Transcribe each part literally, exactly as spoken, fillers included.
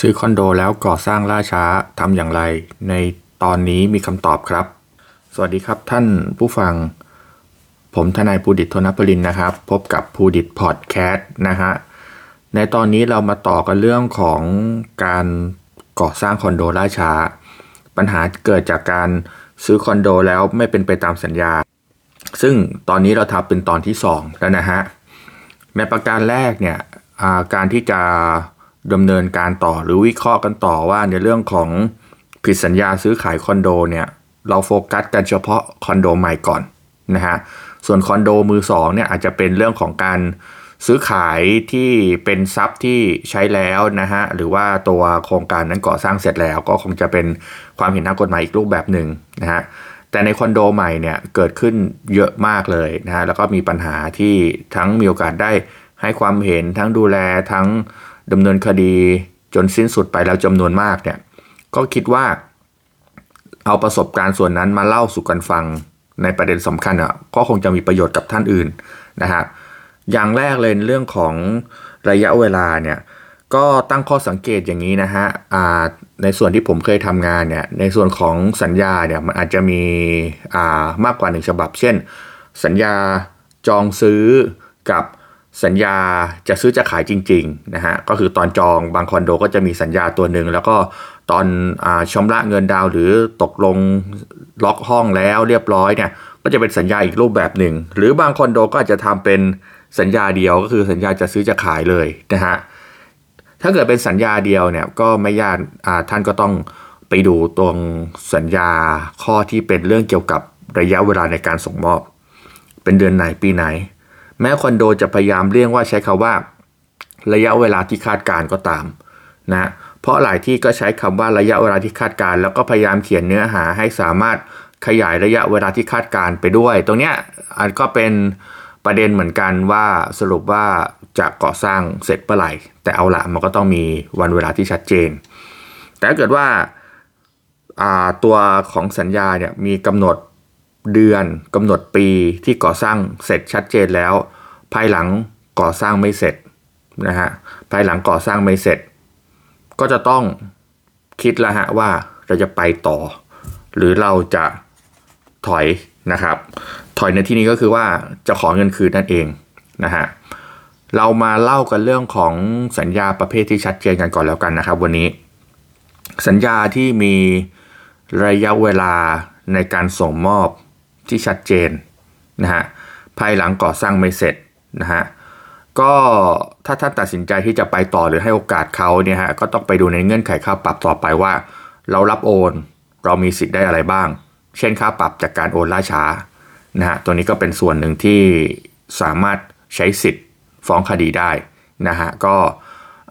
ซื้อคอนโดแล้วก่อสร้างล่าช้าทำอย่างไรในตอนนี้มีคำตอบครับสวัสดีครับท่านผู้ฟังผมทนายภูดิตธนพลินนะครับพบกับภูดิตพอดแคสต์นะฮะในตอนนี้เรามาต่อกันเรื่องของการก่อสร้างคอนโดล่าช้าปัญหาเกิดจากการซื้อคอนโดแล้วไม่เป็นไปตามสัญญาซึ่งตอนนี้เราทำเป็นตอนที่สองแล้วนะฮะในประการแรกเนี่ยการที่จะดำเนินการต่อหรือวิเคราะห์กันต่อว่าในเรื่องของผิดสัญญาซื้อขายคอนโดเนี่ยเราโฟกัสกันเฉพาะคอนโดใหม่ก่อนนะฮะส่วนคอนโดมือสองเนี่ยอาจจะเป็นเรื่องของการซื้อขายที่เป็นทรัพย์ที่ใช้แล้วนะฮะหรือว่าตัวโครงการนั้นก่อสร้างเสร็จแล้วก็คงจะเป็นความเห็นทางกฎหมายอีกรูปแบบหนึ่งนะฮะแต่ในคอนโดใหม่เนี่ยเกิดขึ้นเยอะมากเลยนะฮะแล้วก็มีปัญหาที่ทั้งมีโอกาสได้ให้ความเห็นทั้งดูแลทั้งดำเนินคดีจนสิ้นสุดไปแล้วจำนวนมากเนี่ยก็คิดว่าเอาประสบการณ์ส่วนนั้นมาเล่าสู่กันฟังในประเด็นสำคัญอ่ะก็คงจะมีประโยชน์กับท่านอื่นนะฮะอย่างแรกเลยเรื่องของระยะเวลาเนี่ยก็ตั้งข้อสังเกตอย่างนี้นะฮะอ่าในส่วนที่ผมเคยทำงานเนี่ยในส่วนของสัญญาเนี่ยมันอาจจะมีอ่ามากกว่าหนึ่งฉบับเช่นสัญญาจองซื้อกับสัญญาจะซื้อจะขายจริงๆนะฮะก็คือตอนจองบางคอนโดก็จะมีสัญญาตัวหนึ่งแล้วก็ตอนอ่าชำระเงินดาวหรือตกลงล็อกห้องแล้วเรียบร้อยเนี่ยก็จะเป็นสัญญาอีกรูปแบบหนึ่งหรือบางคอนโดก็อาจจะทำเป็นสัญญาเดียวก็คือสัญญาจะซื้อจะขายเลยนะฮะถ้าเกิดเป็นสัญญาเดียวเนี่ยก็ไม่ยากอ่าท่านก็ต้องไปดูตรงสัญญาข้อที่เป็นเรื่องเกี่ยวกับระยะเวลาในการส่งมอบเป็นเดือนไหนปีไหนแม้คอนโดจะพยายามเลี่ยงว่าใช้คำว่าระยะเวลาที่คาดการก็ตามนะเพราะหลายที่ก็ใช้คำว่าระยะเวลาที่คาดการแล้วก็พยายามเขียนเนื้อหาให้สามารถขยายระยะเวลาที่คาดการไปด้วยตรงเนี้ยอันก็เป็นประเด็นเหมือนกันว่าสรุปว่าจะก่อสร้างเสร็จเมื่อไหร่แต่เอาละมันก็ต้องมีวันเวลาที่ชัดเจนแต่ถ้าเกิดว่าตัวของสัญญาเนี่ยมีกำหนดเดือนกำหนดปีที่ก่อสร้างเสร็จชัดเจนแล้วภายหลังก่อสร้างไม่เสร็จนะฮะภายหลังก่อสร้างไม่เสร็จก็จะต้องคิดละฮะว่าเราจะไปต่อหรือเราจะถอยนะครับถอยในที่นี้ก็คือว่าจะขอเงินคืนนั่นเองนะฮะเรามาเล่ากันเรื่องของสัญญาประเภทที่ชัดเจนกันก่อนแล้วกันนะครับวันนี้สัญญาที่มีระยะเวลาในการส่งมอบที่ชัดเจนนะฮะภายหลังก่อสร้างไม่เสร็จนะฮะก็ถ้าท่านตัดสินใจที่จะไปต่อหรือให้โอกาสเขาเนี่ยฮะก็ต้องไปดูในเงื่อนไขค่าปรับต่อไปว่าเรารับโอนเรามีสิทธิ์ได้อะไรบ้างเช่นค่าปรับจากการโอนล่าช้านะฮะตัวนี้ก็เป็นส่วนหนึ่งที่สามารถใช้สิทธิ์ฟ้องคดีได้นะฮะก็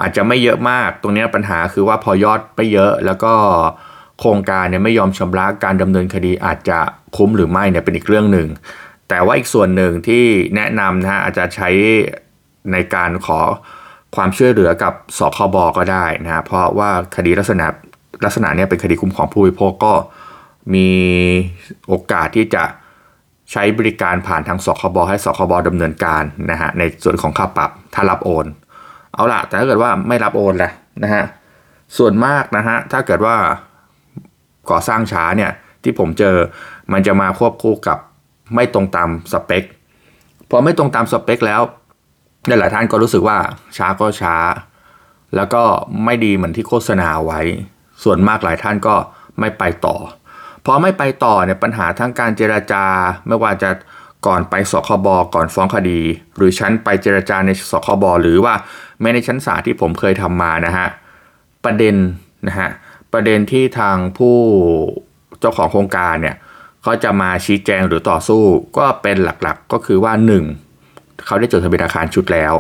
อาจจะไม่เยอะมากตรงนี้ปัญหาคือว่าพอยอดไม่เยอะแล้วก็โครงการเนี่ยไม่ยอมชำระการดำเนินคดีอาจจะคุ้มหรือไม่เนี่ยเป็นอีกเรื่องหนึ่งแต่ว่าอีกส่วนหนึ่งที่แนะนำนะฮะอาจจะใช้ในการขอความช่วยเหลือกับสคบ.ก็ได้นะฮะเพราะว่าคดีลักษณะลักษณะเนี่ยเป็นคดีคุ้มครองผู้บริโภคก็มีโอกาสที่จะใช้บริการผ่านทางสคบ.ให้สคบ.ดำเนินการนะฮะในส่วนของค่าปรับถ้ารับโอนเอาล่ะแต่ถ้าเกิดว่าไม่รับโอนล่ะนะฮะส่วนมากนะฮะถ้าเกิดว่าก่อสร้างช้าเนี่ยที่ผมเจอมันจะมาควบคู่กับไม่ตรงตามสเปคพอไม่ตรงตามสเปคแล้วหลายท่านก็รู้สึกว่าช้าก็ช้าแล้วก็ไม่ดีเหมือนที่โฆษณาไว้ส่วนมากหลายท่านก็ไม่ไปต่อพอไม่ไปต่อเนี่ยปัญหาทั้งการเจรจาไม่ว่าจะก่อนไปสคบ.ก่อนฟ้องคดีหรือชั้นไปเจรจาในสคบ.หรือว่าแม้ในชั้นศาลที่ผมเคยทำมานะฮะประเด็นนะฮะประเด็นที่ทางผู้เจ้าของโครงการเนี่ยเขาจะมาชี้แจงหรือต่อสู้ก็เป็นหลักๆก็คือว่าหนึ่งเขาได้จดทะเบียนอาคารชุดแล้ว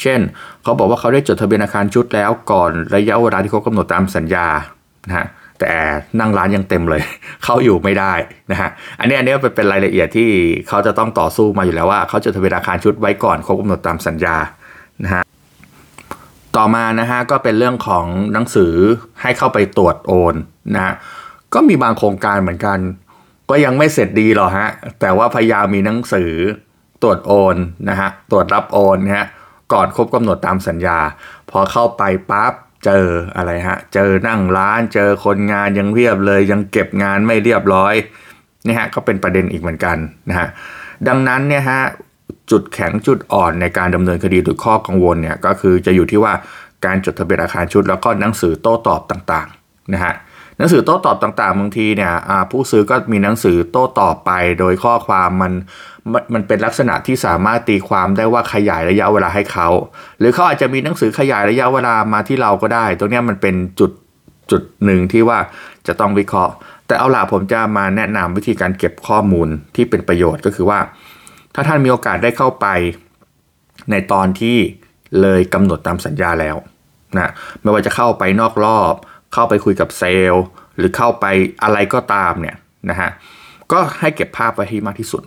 เช่นเขาบอกว่าเขาได้จดทะเบียนอาคารชุดแล้วก่อนระยะเวลาที่เขากำหนดตามสัญญานะฮะแต่นั่งร้านยังเต็มเลย เขาอยู่ไม่ได้นะฮะอันนี้อันนี้เป็นรายละเอียดที่เขาจะต้องต่อสู้มาอยู่แล้วว่าเขาจดทะเบียนอาคารชุดไว้ก่อนเขากำหนดตามสัญญานะฮะต่อมานะฮะก็เป็นเรื่องของหนังสือให้เข้าไปตรวจโอนนะฮะก็มีบางโครงการเหมือนกันก็ยังไม่เสร็จดีหรอกฮะแต่ว่าพยายามมีหนังสือตรวจโอนนะฮะตรวจรับโอนนะฮะก่อนครบกำหนดตามสัญญาพอเข้าไปปั๊บ เจออะไรฮะเจอนั่งร้านเจอคนงานยังเรียบเลยยังเก็บงานไม่เรียบร้อยนี่ฮะก็เป็นประเด็นอีกเหมือนกันนะฮะดังนั้นเนี่ยฮะจุดแข็งจุดอ่อนในการดำเนินคดีโดยข้อกังวลเนี่ยก็คือจะอยู่ที่ว่าการจดทะเบียนอาคารชุดแล้วก็หนังสือโต้ตอบต่างๆนะฮะหนังสือโต้ตอบต่างๆบางทีเนี่ยผู้ซื้อก็มีหนังสือโต้ตอบไปโดยข้อความมันมันเป็นลักษณะที่สามารถตีความได้ว่าขยายระยะเวลาให้เขาหรือเขาอาจจะมีหนังสือขยายระยะเวลามาที่เราก็ได้ตรงนี้มันเป็นจุดจุดหนึ่งที่ว่าจะต้องวิเคราะห์แต่เอาล่ะผมจะมาแนะนำวิธีการเก็บข้อมูลที่เป็นประโยชน์ก็คือว่าถ้าท่านมีโอกาสได้เข้าไปในตอนที่เลยกำหนดตามสัญญาแล้วนะไม่ว่าจะเข้าไปนอกรอบเข้าไปคุยกับเซลล์หรือเข้าไปอะไรก็ตามเนี่ยนะฮะก็ให้เก็บภาพไว้ให้มากที่สุด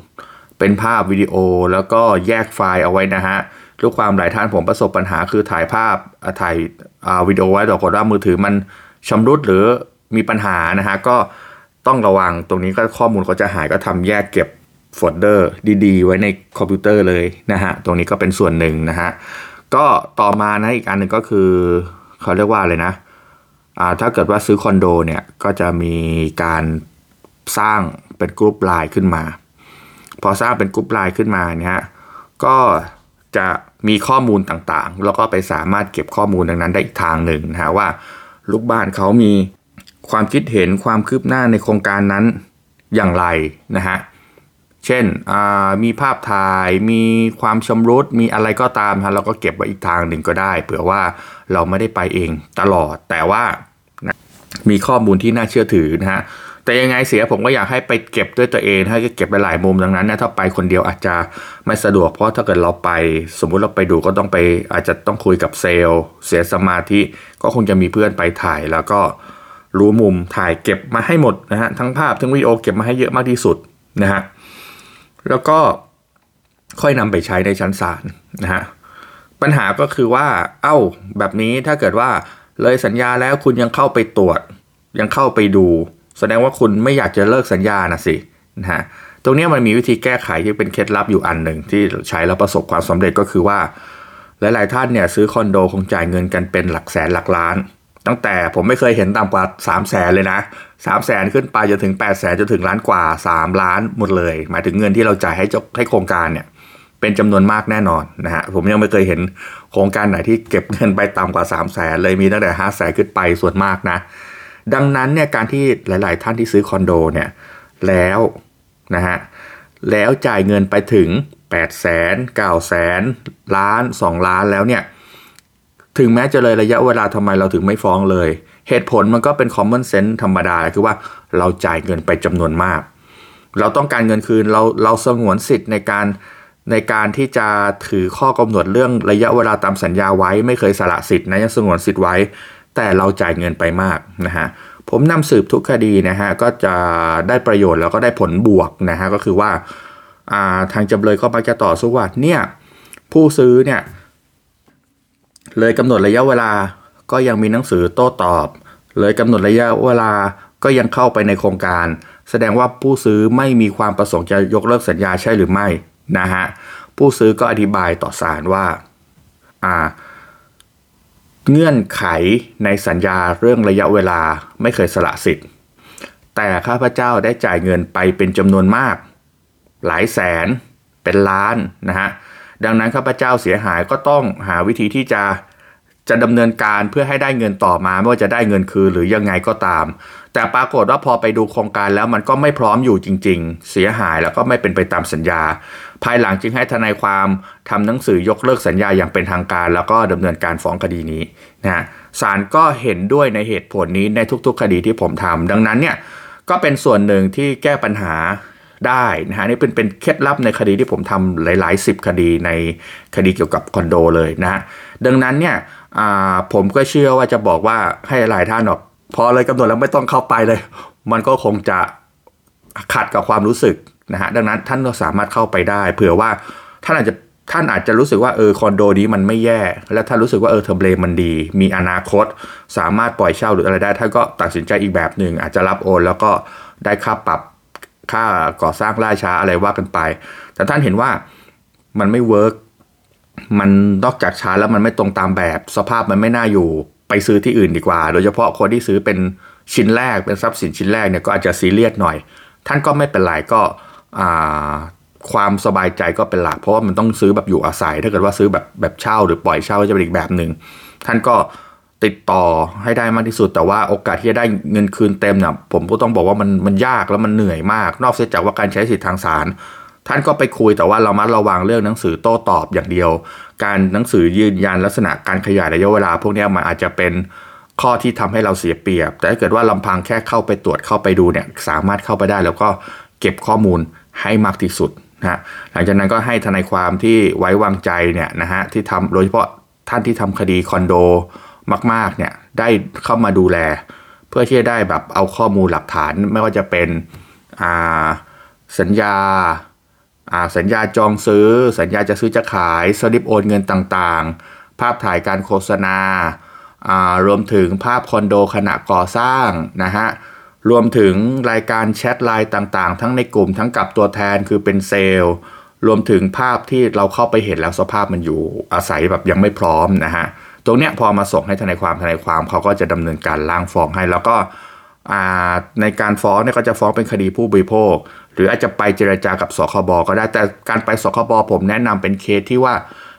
เป็นภาพวิดีโอแล้วก็แยกไฟล์เอาไว้นะฮะลูกความหลายท่านผมประสบปัญหาคือถ่ายภาพถ่ายวิดีโอไว้แต่ปรากฏว่ามือถือมันชำรุดหรือมีปัญหานะฮะก็ต้องระวังตรงนี้ก็ข้อมูลก็จะหายก็ทำแยกเก็บโฟลเดอร์ดีๆไว้ในคอมพิวเตอร์เลยนะฮะตรงนี้ก็เป็นส่วนหนึ่งนะฮะก็ต่อมานะอีกอันนึงก็คือเขาเรียกว่าอะไรนะอ่าถ้าเกิดว่าซื้อคอนโดเนี่ยก็จะมีการสร้างเป็นกลุ่มไลน์ขึ้นมาพอสร้างเป็นกลุ่มไลน์ขึ้นมาเนี่ยฮะก็จะมีข้อมูลต่างๆแล้วก็ไปสามารถเก็บข้อมูลดังนั้นได้อีกทางหนึ่งนะฮะว่าลูกบ้านเขามีความคิดเห็นความคืบหน้าในโครงการนั้นอย่างไรนะฮะเช่นมีภาพถ่ายมีความชำรุดมีอะไรก็ตามฮะเราก็เก็บไว้อีกทางหนึ่งก็ได้เผื่อว่าเราไม่ได้ไปเองตลอดแต่ว่านะมีข้อมูลที่น่าเชื่อถือนะฮะแต่ยังไงเสียผมก็อยากให้ไปเก็บด้วยตัวเองให้เก็บไปหลายมุมดังนั้นนะถ้าไปคนเดียวอาจจะไม่สะดวกเพราะถ้าเกิดเราไปสมมุติเราไปดูก็ต้องไปอาจจะต้องคุยกับเซลล์เสียสมาธิก็คงจะมีเพื่อนไปถ่ายแล้วก็รู้มุมถ่ายเก็บมาให้หมดนะฮะทั้งภาพทั้งวิดีโอเก็บมาให้เยอะมากที่สุดนะฮะแล้วก็ค่อยนำไปใช้ในชั้นศาลนะฮะปัญหาก็คือว่าเอ้าแบบนี้ถ้าเกิดว่าเลยสัญญาแล้วคุณยังเข้าไปตรวจยังเข้าไปดูแสดงว่าคุณไม่อยากจะเลิกสัญญานะสินะฮะตรงนี้มันมีวิธีแก้ไขที่เป็นเคล็ดลับอยู่อันหนึ่งที่ใช้แล้วประสบความสำเร็จก็คือว่าหลายๆท่านเนี่ยซื้อคอนโดคงจ่ายเงินกันเป็นหลักแสนหลักล้านตั้งแต่ผมไม่เคยเห็นต่ำกว่าสามแสนเลยนะสามแสนขึ้นไปจนถึงแปดแสนจนถึงล้านกว่าสามล้านหมดเลยหมายถึงเงินที่เราจ่ายให้เจ้าให้โครงการเนี่ยเป็นจำนวนมากแน่นอนนะฮะผมยังไม่เคยเห็นโครงการไหนที่เก็บเงินไปต่ำกว่าสามแสนเลยมีตั้งแต่ห้าแสนขึ้นไปส่วนมากนะดังนั้นเนี่ยการที่หลายๆท่านที่ซื้อคอนโดเนี่ยแล้วนะฮะแล้วจ่ายเงินไปถึงแปดแสนเก้าแสนล้านสองล้านแล้วเนี่ยถึงแม้จะเลยระยะเวลาทำไมเราถึงไม่ฟ้องเลยเหตุผลมันก็เป็น common sense ธรรมดาคือว่าเราจ่ายเงินไปจำนวนมากเราต้องการเงินคืนเราเราสงวนสิทธิ์ในการในการที่จะถือข้อกำหนดเรื่องระยะเวลาตามสัญญาไว้ไม่เคยสละสิทธิ์นะยังสงวนสิทธิ์ไว้แต่เราจ่ายเงินไปมากนะฮะผมนำสืบทุกคดีนะฮะก็จะได้ประโยชน์แล้วก็ได้ผลบวกนะฮะก็คือว่าอ่าทางจำเลยก็มักจะต่อสู้ว่าเนี่ยผู้ซื้อเนี่ยเลยกำหนดระยะเวลาก็ยังมีหนังสือโต้ตอบเลยกำหนดระยะเวลาก็ยังเข้าไปในโครงการแสดงว่าผู้ซื้อไม่มีความประสงค์จะยกเลิกสัญญาใช่หรือไม่นะฮะผู้ซื้อก็อธิบายต่อศาลว่าอ่าเงื่อนไขในสัญญาเรื่องระยะเวลาไม่เคยสละสิทธิ์แต่ข้าพเจ้าได้จ่ายเงินไปเป็นจำนวนมากหลายแสนเป็นล้านนะฮะดังนั้นข้าพเจ้าเสียหายก็ต้องหาวิธีที่จะจะดำเนินการเพื่อให้ได้เงินต่อมาไม่ว่าจะได้เงินคืนหรือยังไงก็ตามแต่ปรากฏว่าพอไปดูโครงการแล้วมันก็ไม่พร้อมอยู่จริงๆเสียหายแล้วก็ไม่เป็นไปตามสัญญาภายหลังจึงให้ทนายความทำหนังสือยกเลิกสัญญาอย่างเป็นทางการแล้วก็ดำเนินการฟ้องคดีนี้นะศาลก็เห็นด้วยในเหตุผลนี้ในทุกๆคดีที่ผมทำดังนั้นเนี่ยก็เป็นส่วนหนึ่งที่แก้ปัญหาได้นะฮะนี่เป็นเป็นเคล็ดลับในคดีที่ผมทำหลายๆสิบคดีในคดีเกี่ยวกับคอนโดเลยนะฮะดังนั้นเนี่ยผมก็เชื่อว่าจะบอกว่าให้หลายท่านแบบพอเลยกำหนดแล้วไม่ต้องเข้าไปเลยมันก็คงจะขัดกับความรู้สึกนะฮะดังนั้นท่านก็สามารถเข้าไปได้เผื่อว่าท่านอาจจะท่านอาจจะรู้สึกว่าเออคอนโดนี้มันไม่แย่และท่านรู้สึกว่าเออเทอมเพลนมันดีมีอนาคตสามารถปล่อยเช่าหรืออะไรได้ท่านก็ตัดสินใจอีกแบบหนึ่งอาจจะรับโอนแล้วก็ได้ค่าปรับค่าก่อสร้างล่าช้าอะไรว่ากันไปแต่ท่านเห็นว่ามันไม่เวิร์กมันนอกจากช้าแล้วมันไม่ตรงตามแบบสภาพมันไม่น่าอยู่ ไปซื้อที่อื่นดีกว่าโดยเฉพาะคนที่ซื้อเป็นชิ้นแรกเป็นทรัพย์สินชิ้นแรกเนี่ยก็อาจจะซีเรียสหน่อยท่านก็ไม่เป็นไรก็ความสบายใจก็เป็นหลักเพราะว่ามันต้องซื้อแบบอยู่อาศัยถ้าเกิดว่าซื้อแบบแบบเช่าหรือปล่อยเช่าก็จะเป็นอีกแบบหนึ่งท่านก็ติดต่อให้ได้มากที่สุดแต่ว่าโอกาสที่จะได้เงินคืนเต็มเนี่ยผมก็ต้องบอกว่ามันมันยากแล้วมันเหนื่อยมากนอกเสียจากว่าการใช้สิทธิทางศาลท่านก็ไปคุยแต่ว่าเรามัดระวังเรื่องหนังสือโต้ตอบอย่างเดียวการหนังสือยืนยันลักษณะการขยายระยะเวลาพวกนี้มันอาจจะเป็นข้อที่ทำให้เราเสียเปรียบแต่ถ้าเกิดว่าลำพังแค่เข้าไปตรวจเข้าไปดูเนี่ยสามารถเข้าไปได้แล้วก็เก็บข้อมูลให้มากที่สุดนะฮะหลังจากนั้นก็ให้ทนายความที่ไว้วางใจเนี่ยนะฮะที่ทำโดยเฉพาะท่านที่ทำคดีคอนโดมากๆเนี่ยได้เข้ามาดูแลเพื่อที่จะได้แบบเอาข้อมูลหลักฐานไม่ว่าจะเป็นอ่าสัญญาอ่าสัญญาจองซื้อสัญญาจะซื้อจะขายสลิปโอนเงินต่างๆภาพถ่ายการโฆษณาอ่ารวมถึงภาพคอนโดขณะก่อสร้างนะฮะรวมถึงรายการแชทไลน์ต่างๆทั้งในกลุ่มทั้งกับตัวแทนคือเป็นเซลล์รวมถึงภาพที่เราเข้าไปเห็นแล้วสภาพมันอยู่อาศัยแบบยังไม่พร้อมนะฮะตรงเนี้ยพอมาส่งให้ทนายความทนายความเขาก็จะดำเนินการล่างฟ้องให้แล้วก็ในการฟ้องเนี่ยก็จะฟ้องเป็นคดีผู้บริโภคหรืออาจจะไปเจรจากับสคบก็ได้แต่การไปสคบผมแนะนำเป็นเคสที่ว่า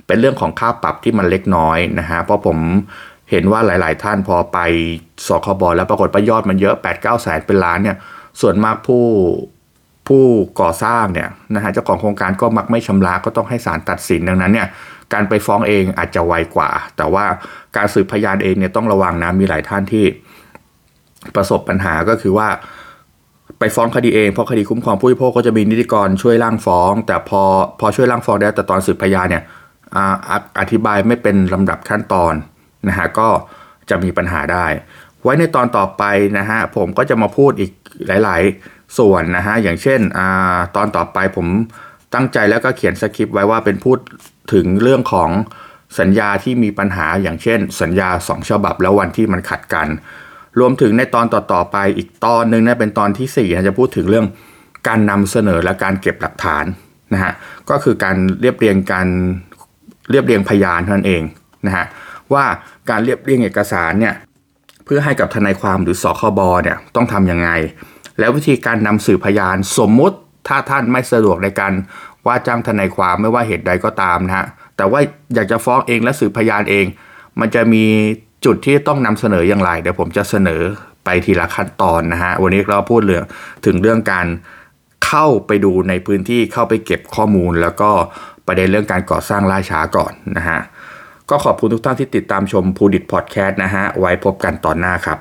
เป็นเรื่องของค่าปรับที่มันเล็กน้อยนะฮะเพราะผมเห็นว่าหลายๆท่านพอไปสคบแล้วปรากฏว่ายอดมันเยอะ แปดเก้า แสนเป็นล้านเนี่ยส่วนมากผู้ผู้ก่อสร้างเนี่ยนะฮะเจ้าของโครงการก็มักไม่ชำระก็ต้องให้ศาลตัดสินดังนั้นเนี่ยการไปฟ้องเองอาจจะไวกว่าแต่ว่าการสืบพยานเองเนี่ยต้องระวังนะมีหลายท่านที่ประสบปัญหาก็คือว่าไปฟ้องคดีเองเพราะคดีคุ้มครองผู้บริโภคก็จะมีนิติกรช่วยร่างฟ้องแต่พอพอช่วยร่างฟ้องได้แต่ตอนสืบพยานเนี่ยอ่า อ, อธิบายไม่เป็นลำดับขั้นตอนนะฮะก็จะมีปัญหาได้ไว้ในตอนต่อไปนะฮะผมก็จะมาพูดอีกหลายๆส่วนนะฮะอย่างเช่นอ่าตอนต่อไปผมตั้งใจแล้วก็เขียนสคริปต์ไว้ว่าเป็นพูดถึงเรื่องของสัญญาที่มีปัญหาอย่างเช่นสัญญาสองฉบับแล้ววันที่มันขัดกันรวมถึงในตอนต่อๆไปอีกตอนนึงนะเป็นตอนที่สี่จะพูดถึงเรื่องการนำเสนอและการเก็บหลักฐานนะฮะก็คือการเรียบเรียงการเรียบเรียงพยานนั่นเองนะฮะว่าการเรียบเรียงเอกสารเนี่ยเพื่อให้กับทนายความหรือสคบเนี่ยต้องทำยังไงแล้ววิธีการนำสืบพยานสมมุติถ้าท่านไม่สะดวกในการว่าจ้างทนายความไม่ว่าเหตุใดก็ตามนะฮะแต่ว่าอยากจะฟ้องเองและสืบพยานเองมันจะมีจุดที่ต้องนำเสนออย่างไรเดี๋ยวผมจะเสนอไปทีละขั้นตอนนะฮะวันนี้เราพูดเรื่องถึงเรื่องการเข้าไปดูในพื้นที่เข้าไปเก็บข้อมูลแล้วก็ประเด็นเรื่องการก่อสร้างล่าช้าก่อนนะฮะก็ขอบคุณทุกท่านที่ติดตามชมพูดิตพอดแคสต์นะฮะไว้พบกันตอนหน้าครับ